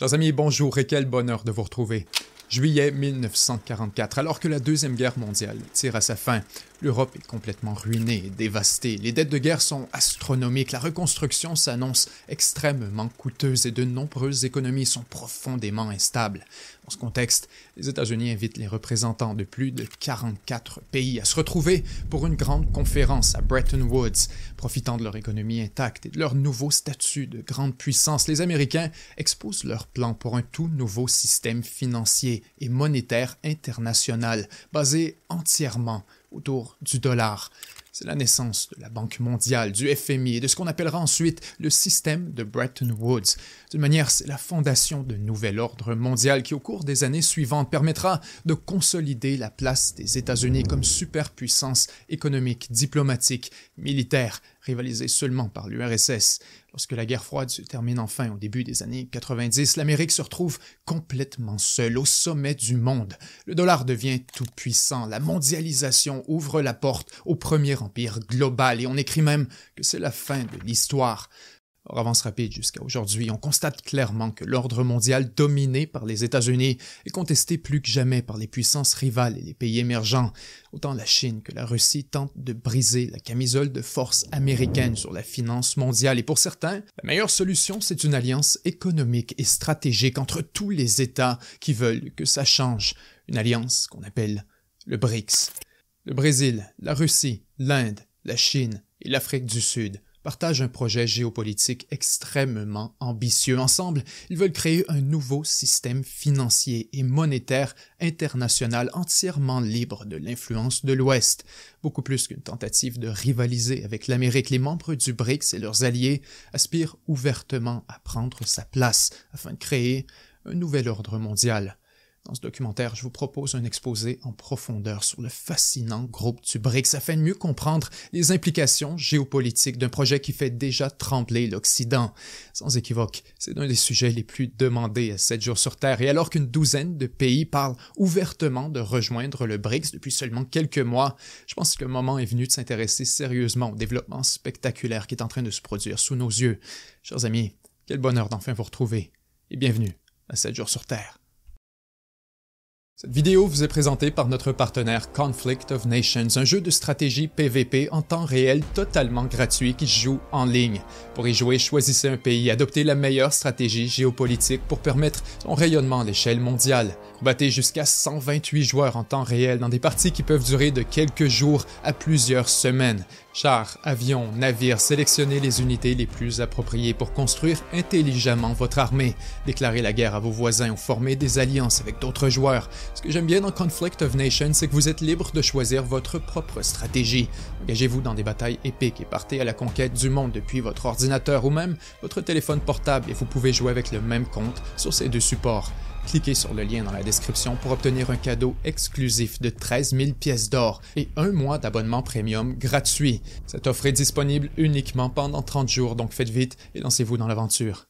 Chers amis, bonjour et quel bonheur de vous retrouver. Juillet 1944, alors que la Deuxième Guerre mondiale tire à sa fin, l'Europe est complètement ruinée et dévastée. Les dettes de guerre sont astronomiques, la reconstruction s'annonce extrêmement coûteuse et de nombreuses économies sont profondément instables. Dans ce contexte, les États-Unis invitent les représentants de plus de 44 pays à se retrouver pour une grande conférence à Bretton Woods. Profitant de leur économie intacte et de leur nouveau statut de grande puissance, les Américains exposent leur plan pour un tout nouveau système financier et monétaire international, basé entièrement autour du dollar. C'est la naissance de la Banque mondiale, du FMI et de ce qu'on appellera ensuite le système de Bretton Woods. D'une manière, c'est la fondation d'un nouvel ordre mondial qui, au cours des années suivantes, permettra de consolider la place des États-Unis comme superpuissance économique, diplomatique, militaire, rivalisée seulement par l'URSS. Lorsque la guerre froide se termine enfin au début des années 90, l'Amérique se retrouve complètement seule au sommet du monde. Le dollar devient tout puissant, la mondialisation ouvre la porte au premier empire global et on écrit même que c'est la fin de l'histoire. Or, avance rapide jusqu'à aujourd'hui, on constate clairement que l'ordre mondial dominé par les États-Unis est contesté plus que jamais par les puissances rivales et les pays émergents. Autant la Chine que la Russie tentent de briser la camisole de force américaine sur la finance mondiale et pour certains, la meilleure solution c'est une alliance économique et stratégique entre tous les États qui veulent que ça change. Une alliance qu'on appelle le BRICS. Le Brésil, la Russie, l'Inde, la Chine et l'Afrique du Sud partagent un projet géopolitique extrêmement ambitieux. Ensemble, ils veulent créer un nouveau système financier et monétaire international entièrement libre de l'influence de l'Ouest. Beaucoup plus qu'une tentative de rivaliser avec l'Amérique, les membres du BRICS et leurs alliés aspirent ouvertement à prendre sa place afin de créer un nouvel ordre mondial. Dans ce documentaire, je vous propose un exposé en profondeur sur le fascinant groupe du BRICS afin de mieux comprendre les implications géopolitiques d'un projet qui fait déjà trembler l'Occident. Sans équivoque, c'est l'un des sujets les plus demandés à 7 jours sur Terre et alors qu'une douzaine de pays parlent ouvertement de rejoindre le BRICS depuis seulement quelques mois, je pense que le moment est venu de s'intéresser sérieusement au développement spectaculaire qui est en train de se produire sous nos yeux. Chers amis, quel bonheur d'enfin vous retrouver et bienvenue à 7 jours sur Terre. Cette vidéo vous est présentée par notre partenaire Conflict of Nations, un jeu de stratégie PVP en temps réel totalement gratuit qui se joue en ligne. Pour y jouer, choisissez un pays, adoptez la meilleure stratégie géopolitique pour permettre son rayonnement à l'échelle mondiale. Combattez jusqu'à 128 joueurs en temps réel dans des parties qui peuvent durer de quelques jours à plusieurs semaines. Chars, avions, navires, sélectionnez les unités les plus appropriées pour construire intelligemment votre armée, déclarez la guerre à vos voisins ou formez des alliances avec d'autres joueurs. Ce que j'aime bien dans Conflict of Nations, c'est que vous êtes libre de choisir votre propre stratégie. Engagez-vous dans des batailles épiques et partez à la conquête du monde depuis votre ordinateur ou même votre téléphone portable et vous pouvez jouer avec le même compte sur ces deux supports. Cliquez sur le lien dans la description pour obtenir un cadeau exclusif de 13 000 pièces d'or et un mois d'abonnement premium gratuit. Cette offre est disponible uniquement pendant 30 jours, donc faites vite et lancez-vous dans l'aventure.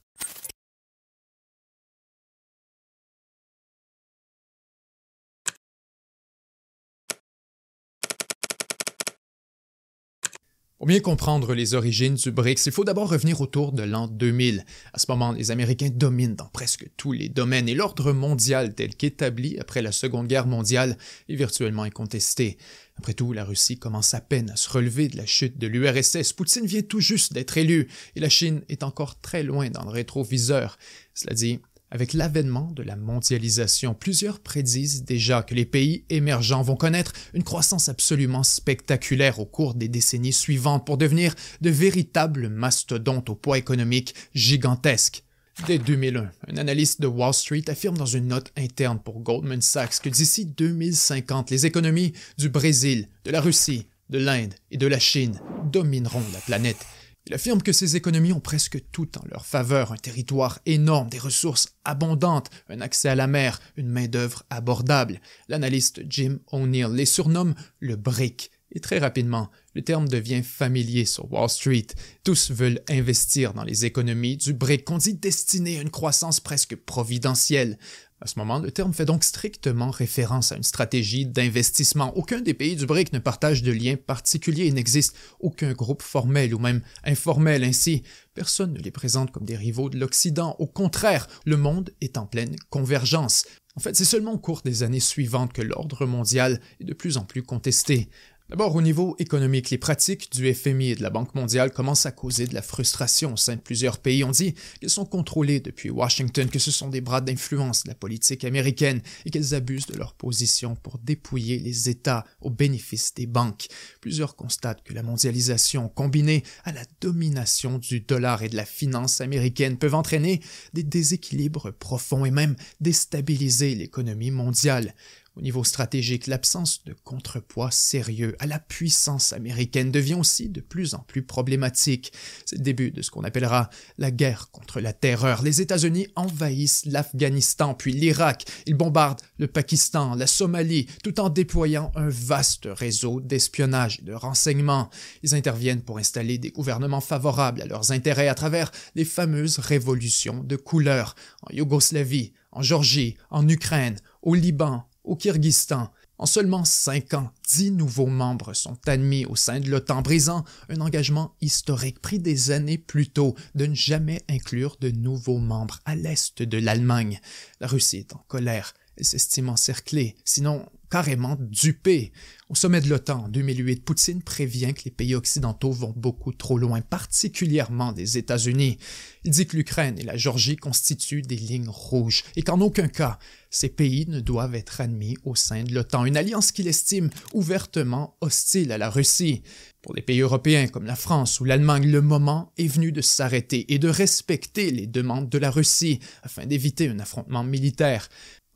Pour mieux comprendre les origines du BRICS, il faut d'abord revenir autour de l'an 2000. À ce moment, les Américains dominent dans presque tous les domaines et l'ordre mondial tel qu'établi après la Seconde Guerre mondiale est virtuellement incontesté. Après tout, la Russie commence à peine à se relever de la chute de l'URSS. Poutine vient tout juste d'être élu et la Chine est encore très loin dans le rétroviseur. Cela dit, avec l'avènement de la mondialisation, plusieurs prédisent déjà que les pays émergents vont connaître une croissance absolument spectaculaire au cours des décennies suivantes pour devenir de véritables mastodontes au poids économique gigantesque. Dès 2001, un analyste de Wall Street affirme dans une note interne pour Goldman Sachs que d'ici 2050, les économies du Brésil, de la Russie, de l'Inde et de la Chine domineront la planète. Il affirme que ces économies ont presque tout en leur faveur, un territoire énorme, des ressources abondantes, un accès à la mer, une main-d'œuvre abordable. L'analyste Jim O'Neill les surnomme le BRIC. Et très rapidement, le terme devient familier sur Wall Street. Tous veulent investir dans les économies du BRIC, qu'on dit destinées à une croissance presque providentielle. À ce moment, le terme fait donc strictement référence à une stratégie d'investissement. Aucun des pays du BRIC ne partage de lien particulier. Il n'existe aucun groupe formel ou même informel. Ainsi, personne ne les présente comme des rivaux de l'Occident. Au contraire, le monde est en pleine convergence. En fait, c'est seulement au cours des années suivantes que l'ordre mondial est de plus en plus contesté. D'abord, au niveau économique, les pratiques du FMI et de la Banque mondiale commencent à causer de la frustration au sein de plusieurs pays. On dit qu'elles sont contrôlées depuis Washington, que ce sont des bras d'influence de la politique américaine et qu'elles abusent de leur position pour dépouiller les États au bénéfice des banques. Plusieurs constatent que la mondialisation, combinée à la domination du dollar et de la finance américaine, peuvent entraîner des déséquilibres profonds et même déstabiliser l'économie mondiale. Au niveau stratégique, l'absence de contrepoids sérieux à la puissance américaine devient aussi de plus en plus problématique. C'est le début de ce qu'on appellera la guerre contre la terreur. Les États-Unis envahissent l'Afghanistan, puis l'Irak. Ils bombardent le Pakistan, la Somalie, tout en déployant un vaste réseau d'espionnage et de renseignements. Ils interviennent pour installer des gouvernements favorables à leurs intérêts à travers les fameuses révolutions de couleur en Yougoslavie, en Géorgie, en Ukraine, au Liban, au Kyrgyzstan. En seulement 5 ans, 10 nouveaux membres sont admis au sein de l'OTAN, brisant un engagement historique pris des années plus tôt de ne jamais inclure de nouveaux membres à l'est de l'Allemagne. La Russie est en colère. Elle s'estime encerclée, sinon carrément dupée. Au sommet de l'OTAN en 2008, Poutine prévient que les pays occidentaux vont beaucoup trop loin, particulièrement les États-Unis. Il dit que l'Ukraine et la Géorgie constituent des lignes rouges et qu'en aucun cas, ces pays ne doivent être admis au sein de l'OTAN, une alliance qu'il estime ouvertement hostile à la Russie. Pour les pays européens comme la France ou l'Allemagne, le moment est venu de s'arrêter et de respecter les demandes de la Russie afin d'éviter un affrontement militaire.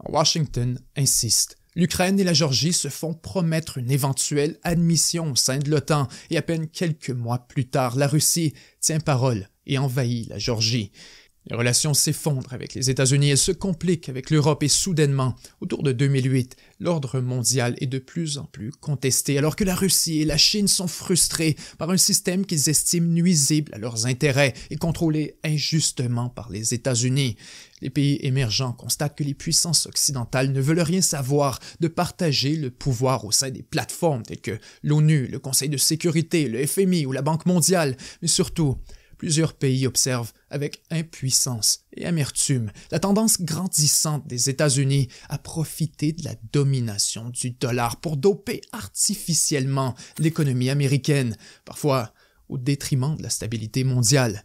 Washington insiste. L'Ukraine et la Géorgie se font promettre une éventuelle admission au sein de l'OTAN et à peine quelques mois plus tard, la Russie tient parole et envahit la Géorgie. Les relations s'effondrent avec les États-Unis, elles se compliquent avec l'Europe et soudainement, autour de 2008, l'ordre mondial est de plus en plus contesté alors que la Russie et la Chine sont frustrées par un système qu'ils estiment nuisible à leurs intérêts et contrôlé injustement par les États-Unis. Les pays émergents constatent que les puissances occidentales ne veulent rien savoir de partager le pouvoir au sein des plateformes telles que l'ONU, le Conseil de sécurité, le FMI ou la Banque mondiale, mais surtout, plusieurs pays observent avec impuissance et amertume la tendance grandissante des États-Unis à profiter de la domination du dollar pour doper artificiellement l'économie américaine, parfois au détriment de la stabilité mondiale.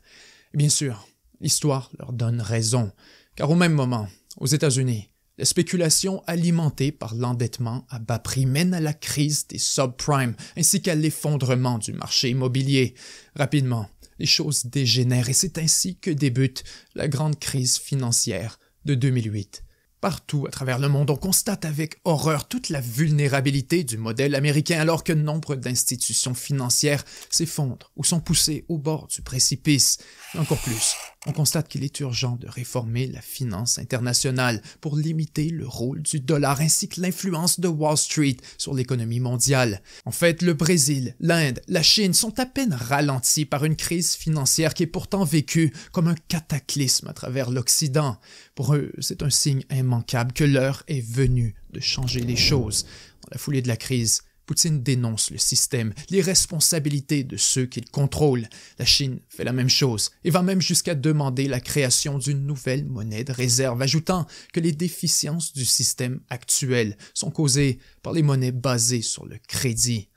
Et bien sûr, l'histoire leur donne raison, car au même moment, aux États-Unis, la spéculation alimentée par l'endettement à bas prix mène à la crise des subprimes ainsi qu'à l'effondrement du marché immobilier. Rapidement, les choses dégénèrent et c'est ainsi que débute la grande crise financière de 2008. Partout à travers le monde, on constate avec horreur toute la vulnérabilité du modèle américain alors que nombre d'institutions financières s'effondrent ou sont poussées au bord du précipice. Et encore plus, on constate qu'il est urgent de réformer la finance internationale pour limiter le rôle du dollar ainsi que l'influence de Wall Street sur l'économie mondiale. En fait, le Brésil, l'Inde, la Chine sont à peine ralentis par une crise financière qui est pourtant vécue comme un cataclysme à travers l'Occident. Pour eux, c'est un signe immanquable que l'heure est venue de changer les choses. Dans la foulée de la crise, Poutine dénonce le système, les responsabilités de ceux qu'il contrôle. La Chine fait la même chose et va même jusqu'à demander la création d'une nouvelle monnaie de réserve, ajoutant que les déficiences du système actuel sont causées par les monnaies basées sur le crédit.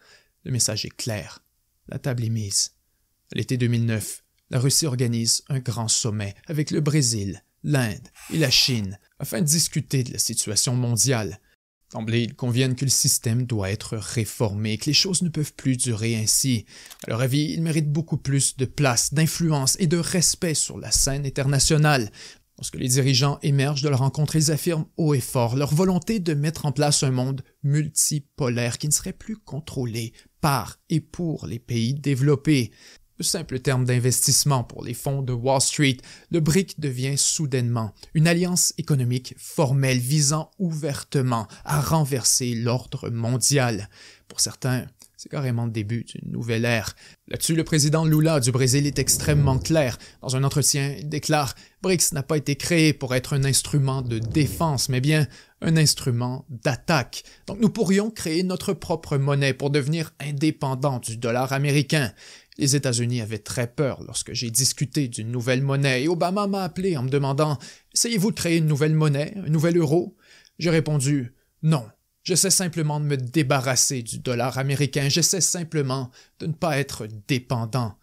Le message est clair. La table est mise. À l'été 2009, la Russie organise un grand sommet avec le Brésil, l'Inde et la Chine afin de discuter de la situation mondiale. D'emblée, ils conviennent que le système doit être réformé, que les choses ne peuvent plus durer ainsi. À leur avis, ils méritent beaucoup plus de place, d'influence et de respect sur la scène internationale. Lorsque les dirigeants émergent de la rencontre, ils affirment haut et fort leur volonté de mettre en place un monde multipolaire qui ne serait plus contrôlé par et pour les pays développés. De simples termes d'investissement pour les fonds de Wall Street, le BRIC devient soudainement une alliance économique formelle visant ouvertement à renverser l'ordre mondial. Pour certains, C'est carrément le début d'une nouvelle ère. Là-dessus, le président Lula du Brésil est extrêmement clair. Dans un entretien, il déclare « BRICS n'a pas été créé pour être un instrument de défense, mais bien un instrument d'attaque. Donc nous pourrions créer notre propre monnaie pour devenir indépendants du dollar américain. » Les États-Unis avaient très peur lorsque j'ai discuté d'une nouvelle monnaie et Obama m'a appelé en me demandant « Essayez-vous de créer une nouvelle monnaie, un nouvel euro ?» J'ai répondu « Non. J'essaie simplement de me débarrasser du dollar américain. J'essaie simplement de ne pas être dépendant. »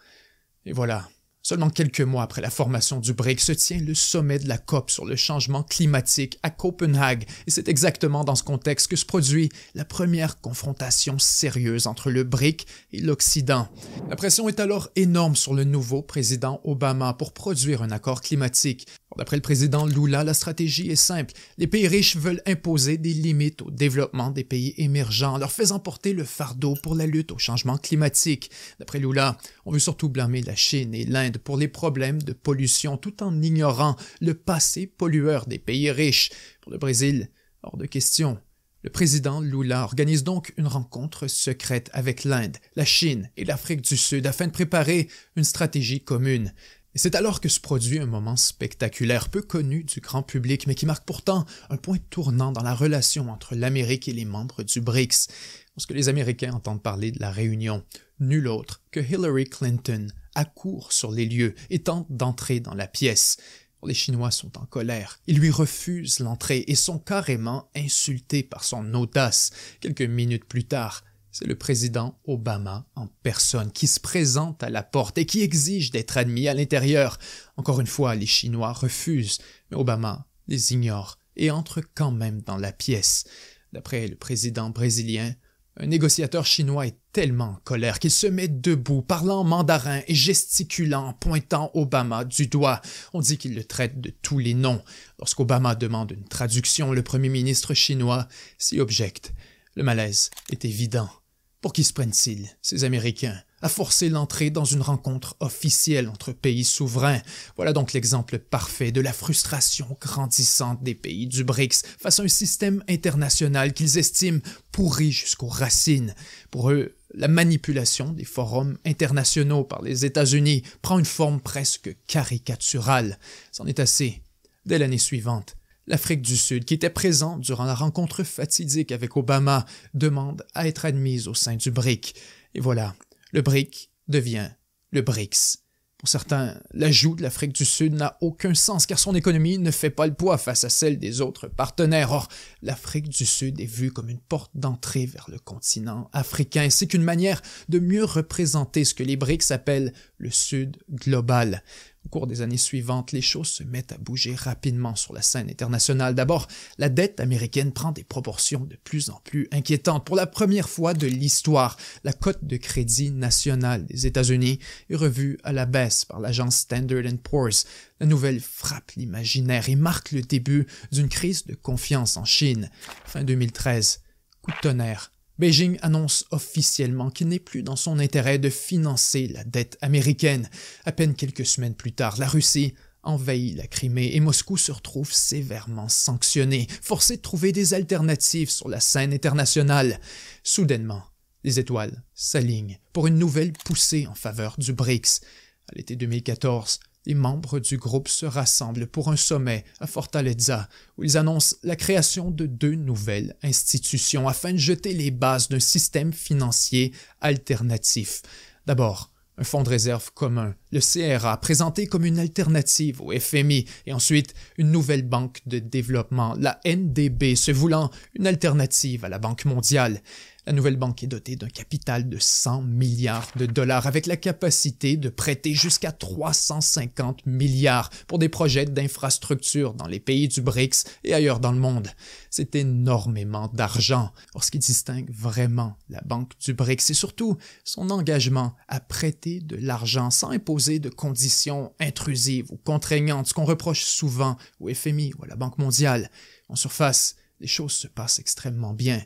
Et voilà. Seulement quelques mois après la formation du BRICS se tient le sommet de la COP sur le changement climatique à Copenhague, et c'est exactement dans ce contexte que se produit la première confrontation sérieuse entre le BRIC et l'Occident. La pression est alors énorme sur le nouveau président Obama pour produire un accord climatique. D'après le président Lula, la stratégie est simple. Les pays riches veulent imposer des limites au développement des pays émergents, leur faisant porter le fardeau pour la lutte au changement climatique. D'après Lula, on veut surtout blâmer la Chine et l'Inde pour les problèmes de pollution, tout en ignorant le passé pollueur des pays riches. Pour le Brésil, hors de question. Le président Lula organise donc une rencontre secrète avec l'Inde, la Chine et l'Afrique du Sud afin de préparer une stratégie commune. C'est alors que se produit un moment spectaculaire, peu connu du grand public, mais qui marque pourtant un point tournant dans la relation entre l'Amérique et les membres du BRICS. Lorsque les Américains entendent parler de la réunion, nul autre que Hillary Clinton accourt sur les lieux et tente d'entrer dans la pièce. Les Chinois sont en colère. Ils lui refusent l'entrée et sont carrément insultés par son audace. Quelques minutes plus tard, c'est le président Obama en personne qui se présente à la porte et qui exige d'être admis à l'intérieur. Encore une fois, les Chinois refusent, mais Obama les ignore et entre quand même dans la pièce. D'après le président brésilien, un négociateur chinois est tellement en colère qu'il se met debout, parlant mandarin et gesticulant, pointant Obama du doigt. On dit qu'il le traite de tous les noms. Lorsqu'Obama demande une traduction, le premier ministre chinois s'y objecte. Le malaise est évident. Pour qui se prennent-ils, ces Américains, à forcer l'entrée dans une rencontre officielle entre pays souverains? Voilà donc l'exemple parfait de la frustration grandissante des pays du BRICS face à un système international qu'ils estiment pourri jusqu'aux racines. Pour eux, la manipulation des forums internationaux par les États-Unis prend une forme presque caricaturale. C'en est assez. Dès l'année suivante, l'Afrique du Sud, qui était présente durant la rencontre fatidique avec Obama, demande à être admise au sein du BRIC. Et voilà, le BRIC devient le BRICS. Pour certains, l'ajout de l'Afrique du Sud n'a aucun sens car son économie ne fait pas le poids face à celle des autres partenaires. Or, l'Afrique du Sud est vue comme une porte d'entrée vers le continent africain, ainsi qu'une manière de mieux représenter ce que les BRICS appellent le Sud global. Au cours des années suivantes, les choses se mettent à bouger rapidement sur la scène internationale. D'abord, la dette américaine prend des proportions de plus en plus inquiétantes. Pour la première fois de l'histoire, la cote de crédit nationale des États-Unis est revue à la baisse par l'agence Standard & Poor's. La nouvelle frappe l'imaginaire et marque le début d'une crise de confiance en Chine. Fin 2013, coup de tonnerre. Beijing annonce officiellement qu'il n'est plus dans son intérêt de financer la dette américaine. À peine quelques semaines plus tard, la Russie envahit la Crimée et Moscou se retrouve sévèrement sanctionnée, forcée de trouver des alternatives sur la scène internationale. Soudainement, les étoiles s'alignent pour une nouvelle poussée en faveur du BRICS. À l'été 2014, les membres du groupe se rassemblent pour un sommet à Fortaleza où ils annoncent la création de 2 nouvelles institutions afin de jeter les bases d'un système financier alternatif. D'abord, un fonds de réserve commun, le CRA, présenté comme une alternative au FMI, et ensuite une nouvelle banque de développement, la NDB, se voulant une alternative à la Banque mondiale. La nouvelle banque est dotée d'un capital de 100 milliards de dollars avec la capacité de prêter jusqu'à 350 milliards pour des projets d'infrastructures dans les pays du BRICS et ailleurs dans le monde. C'est énormément d'argent. Or, ce qui distingue vraiment la banque du BRICS, c'est surtout son engagement à prêter de l'argent sans imposer de conditions intrusives ou contraignantes, ce qu'on reproche souvent au FMI ou à la Banque mondiale. En surface, les choses se passent extrêmement bien.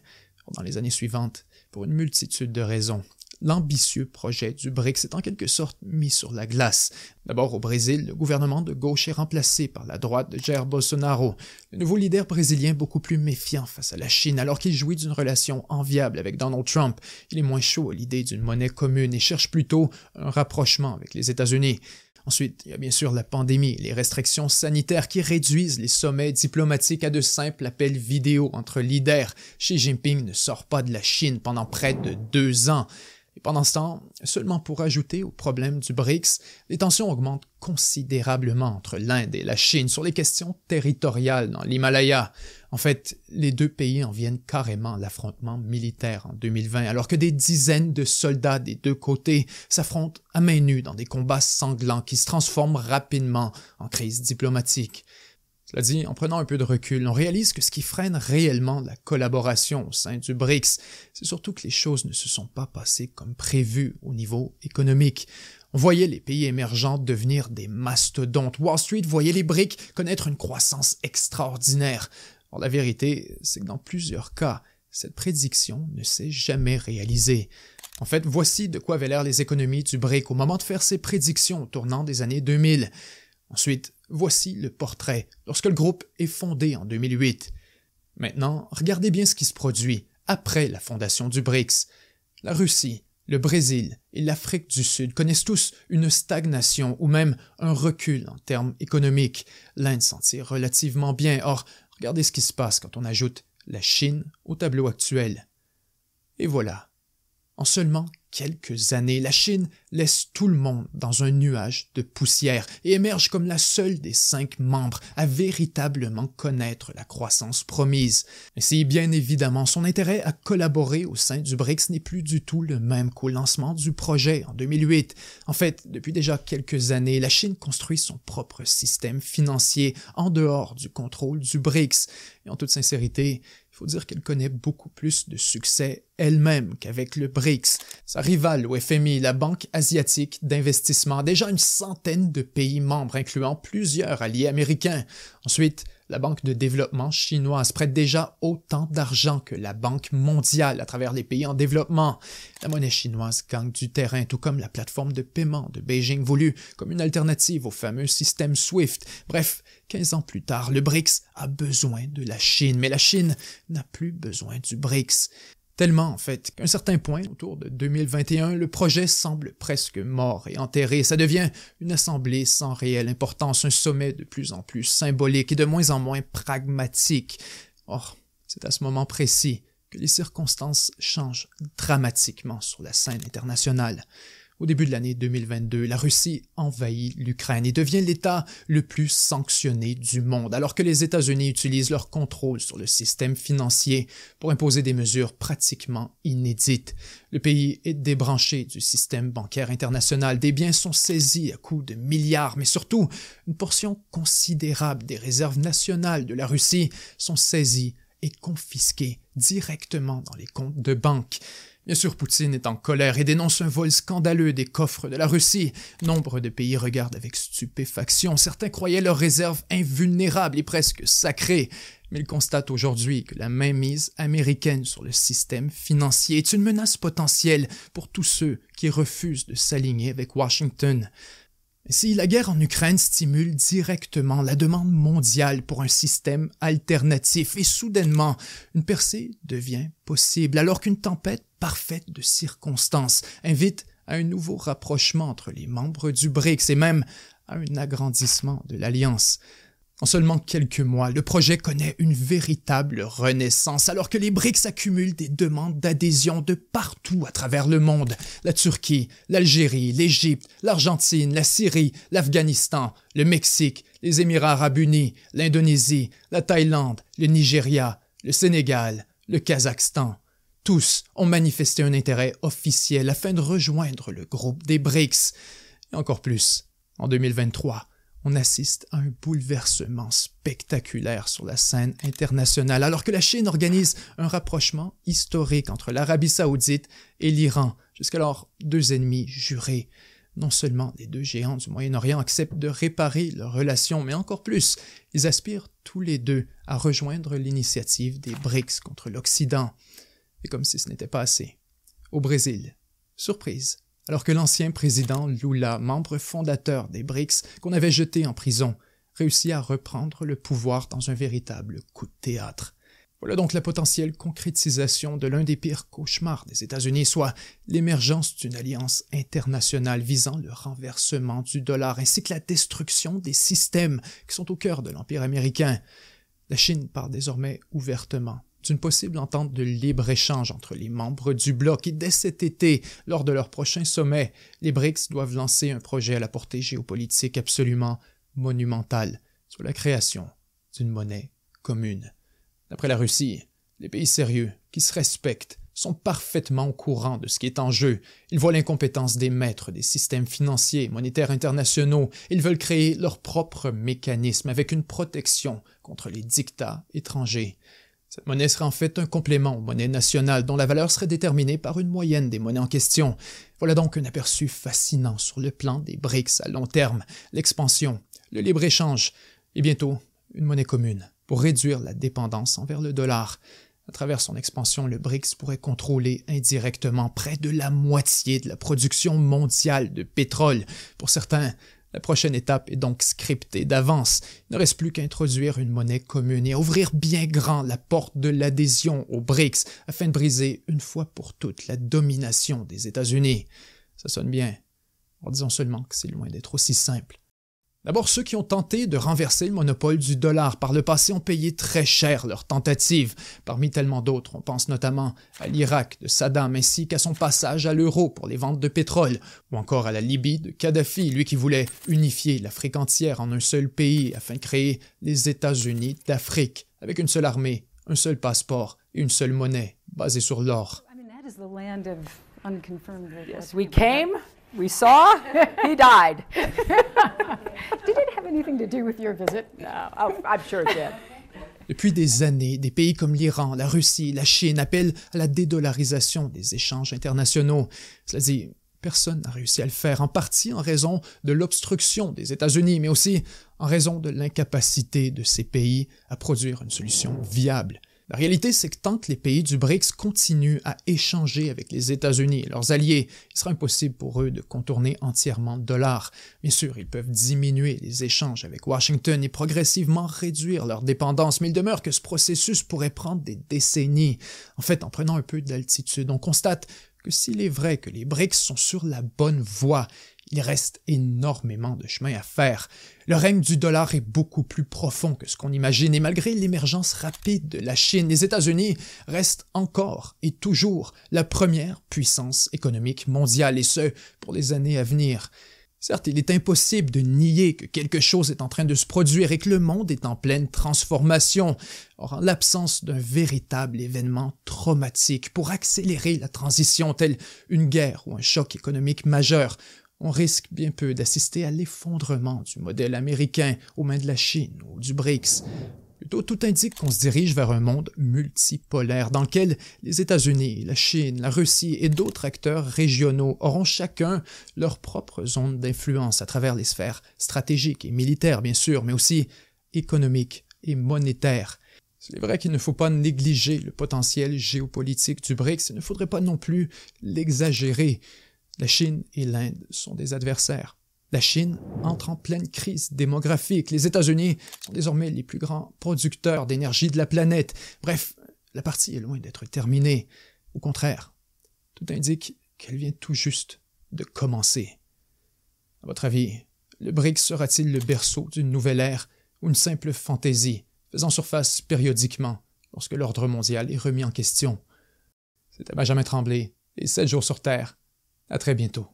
Dans les années suivantes, pour une multitude de raisons, l'ambitieux projet du BRICS est en quelque sorte mis sur la glace. D'abord au Brésil, le gouvernement de gauche est remplacé par la droite de Jair Bolsonaro, le nouveau leader brésilien beaucoup plus méfiant face à la Chine alors qu'il jouit d'une relation enviable avec Donald Trump. Il est moins chaud à l'idée d'une monnaie commune et cherche plutôt un rapprochement avec les États-Unis. Ensuite, il y a bien sûr la pandémie, les restrictions sanitaires qui réduisent les sommets diplomatiques à de simples appels vidéo entre leaders. Xi Jinping ne sort pas de la Chine pendant près de 2 ans. Et pendant ce temps, seulement pour ajouter au problème du BRICS, les tensions augmentent considérablement entre l'Inde et la Chine sur les questions territoriales dans l'Himalaya. En fait, les deux pays en viennent carrément à l'affrontement militaire en 2020, alors que des dizaines de soldats des deux côtés s'affrontent à main nue dans des combats sanglants qui se transforment rapidement en crise diplomatique. Cela dit, en prenant un peu de recul, on réalise que ce qui freine réellement la collaboration au sein du BRICS, c'est surtout que les choses ne se sont pas passées comme prévu au niveau économique. On voyait les pays émergents devenir des mastodontes. Wall Street voyait les BRICS connaître une croissance extraordinaire. Or, la vérité, c'est que dans plusieurs cas, cette prédiction ne s'est jamais réalisée. En fait, voici de quoi avaient l'air les économies du BRICS au moment de faire ses prédictions au tournant des années 2000. Ensuite, voici le portrait, lorsque le groupe est fondé en 2008. Maintenant, regardez bien ce qui se produit après la fondation du BRICS. La Russie, le Brésil et l'Afrique du Sud connaissent tous une stagnation ou même un recul en termes économiques. L'Inde s'en tire relativement bien. Or, regardez ce qui se passe quand on ajoute la Chine au tableau actuel. Et voilà. En seulement quelques années, la Chine laisse tout le monde dans un nuage de poussière et émerge comme la seule des 5 membres à véritablement connaître la croissance promise. Ainsi, bien évidemment, son intérêt à collaborer au sein du BRICS n'est plus du tout le même qu'au lancement du projet en 2008. En fait, depuis déjà quelques années, la Chine construit son propre système financier en dehors du contrôle du BRICS. Et en toute sincérité, il faut dire qu'elle connaît beaucoup plus de succès elle-même qu'avec le BRICS. Sa rivale au FMI, la Banque asiatique d'investissement, a déjà une centaine de pays membres, incluant plusieurs alliés américains. Ensuite, la Banque de développement chinoise prête déjà autant d'argent que la Banque mondiale à travers les pays en développement. La monnaie chinoise gagne du terrain, tout comme la plateforme de paiement de Beijing voulue comme une alternative au fameux système SWIFT. Bref, 15 ans plus tard, le BRICS a besoin de la Chine, mais la Chine n'a plus besoin du BRICS. Tellement, en fait, qu'à un certain point, autour de 2021, le projet semble presque mort et enterré. Ça devient une assemblée sans réelle importance, un sommet de plus en plus symbolique et de moins en moins pragmatique. Or, c'est à ce moment précis que les circonstances changent dramatiquement sur la scène internationale. Au début de l'année 2022, la Russie envahit l'Ukraine et devient l'État le plus sanctionné du monde, alors que les États-Unis utilisent leur contrôle sur le système financier pour imposer des mesures pratiquement inédites. Le pays est débranché du système bancaire international, des biens sont saisis à coups de milliards, mais surtout, une portion considérable des réserves nationales de la Russie sont saisies et confisquées directement dans les comptes de banque. Bien sûr, Poutine est en colère et dénonce un vol scandaleux des coffres de la Russie. Nombre de pays regardent avec stupéfaction. Certains croyaient leurs réserves invulnérables et presque sacrées. Mais ils constatent aujourd'hui que la mainmise américaine sur le système financier est une menace potentielle pour tous ceux qui refusent de s'aligner avec Washington. Si la guerre en Ukraine stimule directement la demande mondiale pour un système alternatif et soudainement, une percée devient possible alors qu'une tempête parfaite de circonstances invite à un nouveau rapprochement entre les membres du BRICS et même à un agrandissement de l'alliance. En seulement quelques mois, le projet connaît une véritable renaissance alors que les BRICS accumulent des demandes d'adhésion de partout à travers le monde. La Turquie, l'Algérie, l'Égypte, l'Argentine, la Syrie, l'Afghanistan, le Mexique, les Émirats arabes unis, l'Indonésie, la Thaïlande, le Nigeria, le Sénégal, le Kazakhstan. Tous ont manifesté un intérêt officiel afin de rejoindre le groupe des BRICS. Et encore plus, en 2023, on assiste à un bouleversement spectaculaire sur la scène internationale, alors que la Chine organise un rapprochement historique entre l'Arabie saoudite et l'Iran, jusqu'alors 2 ennemis jurés. Non seulement les 2 géants du Moyen-Orient acceptent de réparer leurs relations, mais encore plus, ils aspirent tous les 2 à rejoindre l'initiative des BRICS contre l'Occident. Et comme si ce n'était pas assez, au Brésil, Surprise. Alors que l'ancien président Lula, membre fondateur des BRICS, qu'on avait jeté en prison, réussit à reprendre le pouvoir dans un véritable coup de théâtre. Voilà donc la potentielle concrétisation de l'un des pires cauchemars des États-Unis, soit l'émergence d'une alliance internationale visant le renversement du dollar ainsi que la destruction des systèmes qui sont au cœur de l'Empire américain. La Chine part désormais ouvertement d'une possible entente de libre-échange entre les membres du bloc et dès cet été, lors de leur prochain sommet, les BRICS doivent lancer un projet à la portée géopolitique absolument monumentale, soit la création d'une monnaie commune. D'après la Russie, les pays sérieux, qui se respectent, sont parfaitement au courant de ce qui est en jeu. Ils voient l'incompétence des maîtres des systèmes financiers et monétaires internationaux. Ils veulent créer leur propre mécanisme avec une protection contre les dictats étrangers. Cette monnaie serait en fait un complément aux monnaies nationales dont la valeur serait déterminée par une moyenne des monnaies en question. Voilà donc un aperçu fascinant sur le plan des BRICS à long terme, l'expansion, le libre-échange et bientôt une monnaie commune pour réduire la dépendance envers le dollar. À travers son expansion, le BRICS pourrait contrôler indirectement près de la moitié de la production mondiale de pétrole. Pour certains, la prochaine étape est donc scriptée d'avance. Il ne reste plus qu'à introduire une monnaie commune et à ouvrir bien grand la porte de l'adhésion aux BRICS afin de briser une fois pour toutes la domination des États-Unis. Ça sonne bien. Alors disons seulement que c'est loin d'être aussi simple. D'abord, ceux qui ont tenté de renverser le monopole du dollar par le passé ont payé très cher leurs tentatives. Parmi tellement d'autres, on pense notamment à l'Irak de Saddam ainsi qu'à son passage à l'euro pour les ventes de pétrole, ou encore à la Libye de Kadhafi, lui qui voulait unifier l'Afrique entière en un seul pays afin de créer les États-Unis d'Afrique, avec une seule armée, un seul passeport et une seule monnaie, basée sur l'or. We saw, he died. Did it have anything to do with your visit? No, I'm sure it did. Depuis des années, des pays comme l'Iran, la Russie, la Chine appellent à la dédollarisation des échanges internationaux. Cela dit, personne n'a réussi à le faire, en partie en raison de l'obstruction des États-Unis, mais aussi en raison de l'incapacité de ces pays à produire une solution viable. La réalité, c'est que tant que les pays du BRICS continuent à échanger avec les États-Unis et leurs alliés, il sera impossible pour eux de contourner entièrement le dollar. Bien sûr, ils peuvent diminuer les échanges avec Washington et progressivement réduire leur dépendance, mais il demeure que ce processus pourrait prendre des décennies. En fait, en prenant un peu d'altitude, on constate que s'il est vrai que les BRICS sont sur la bonne voie, il reste énormément de chemin à faire. Le règne du dollar est beaucoup plus profond que ce qu'on imagine et malgré l'émergence rapide de la Chine, les États-Unis restent encore et toujours la première puissance économique mondiale et ce, pour les années à venir. Certes, il est impossible de nier que quelque chose est en train de se produire et que le monde est en pleine transformation. Or, en l'absence d'un véritable événement traumatique pour accélérer la transition telle une guerre ou un choc économique majeur, on risque bien peu d'assister à l'effondrement du modèle américain aux mains de la Chine ou du BRICS. Plutôt, tout indique qu'on se dirige vers un monde multipolaire dans lequel les États-Unis, la Chine, la Russie et d'autres acteurs régionaux auront chacun leur propre zone d'influence à travers les sphères stratégiques et militaires, bien sûr, mais aussi économiques et monétaires. C'est vrai qu'il ne faut pas négliger le potentiel géopolitique du BRICS, il ne faudrait pas non plus l'exagérer. La Chine et l'Inde sont des adversaires. La Chine entre en pleine crise démographique. Les États-Unis sont désormais les plus grands producteurs d'énergie de la planète. Bref, la partie est loin d'être terminée. Au contraire, tout indique qu'elle vient tout juste de commencer. À votre avis, le BRICS sera-t-il le berceau d'une nouvelle ère ou une simple fantaisie faisant surface périodiquement lorsque l'ordre mondial est remis en question? C'était Benjamin Tremblay et 7 jours sur Terre. À très bientôt.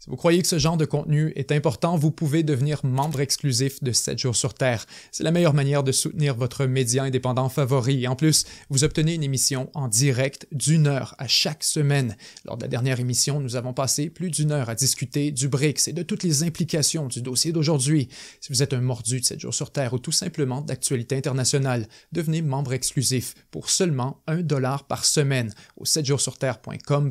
Si vous croyez que ce genre de contenu est important, vous pouvez devenir membre exclusif de 7 jours sur Terre. C'est la meilleure manière de soutenir votre média indépendant favori. Et en plus, vous obtenez une émission en direct d'1 heure à chaque semaine. Lors de la dernière émission, nous avons passé plus d'1 heure à discuter du BRICS et de toutes les implications du dossier d'aujourd'hui. Si vous êtes un mordu de 7 jours sur Terre ou tout simplement d'actualité internationale, devenez membre exclusif pour seulement $1 par semaine au 7jourssurterre.com/abonnement.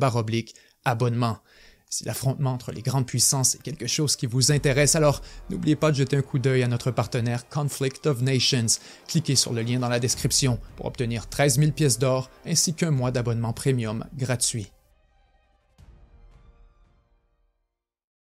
Si l'affrontement entre les grandes puissances est quelque chose qui vous intéresse, alors n'oubliez pas de jeter un coup d'œil à notre partenaire Conflict of Nations. Cliquez sur le lien dans la description pour obtenir 13 000 pièces d'or ainsi qu'un mois d'abonnement premium gratuit.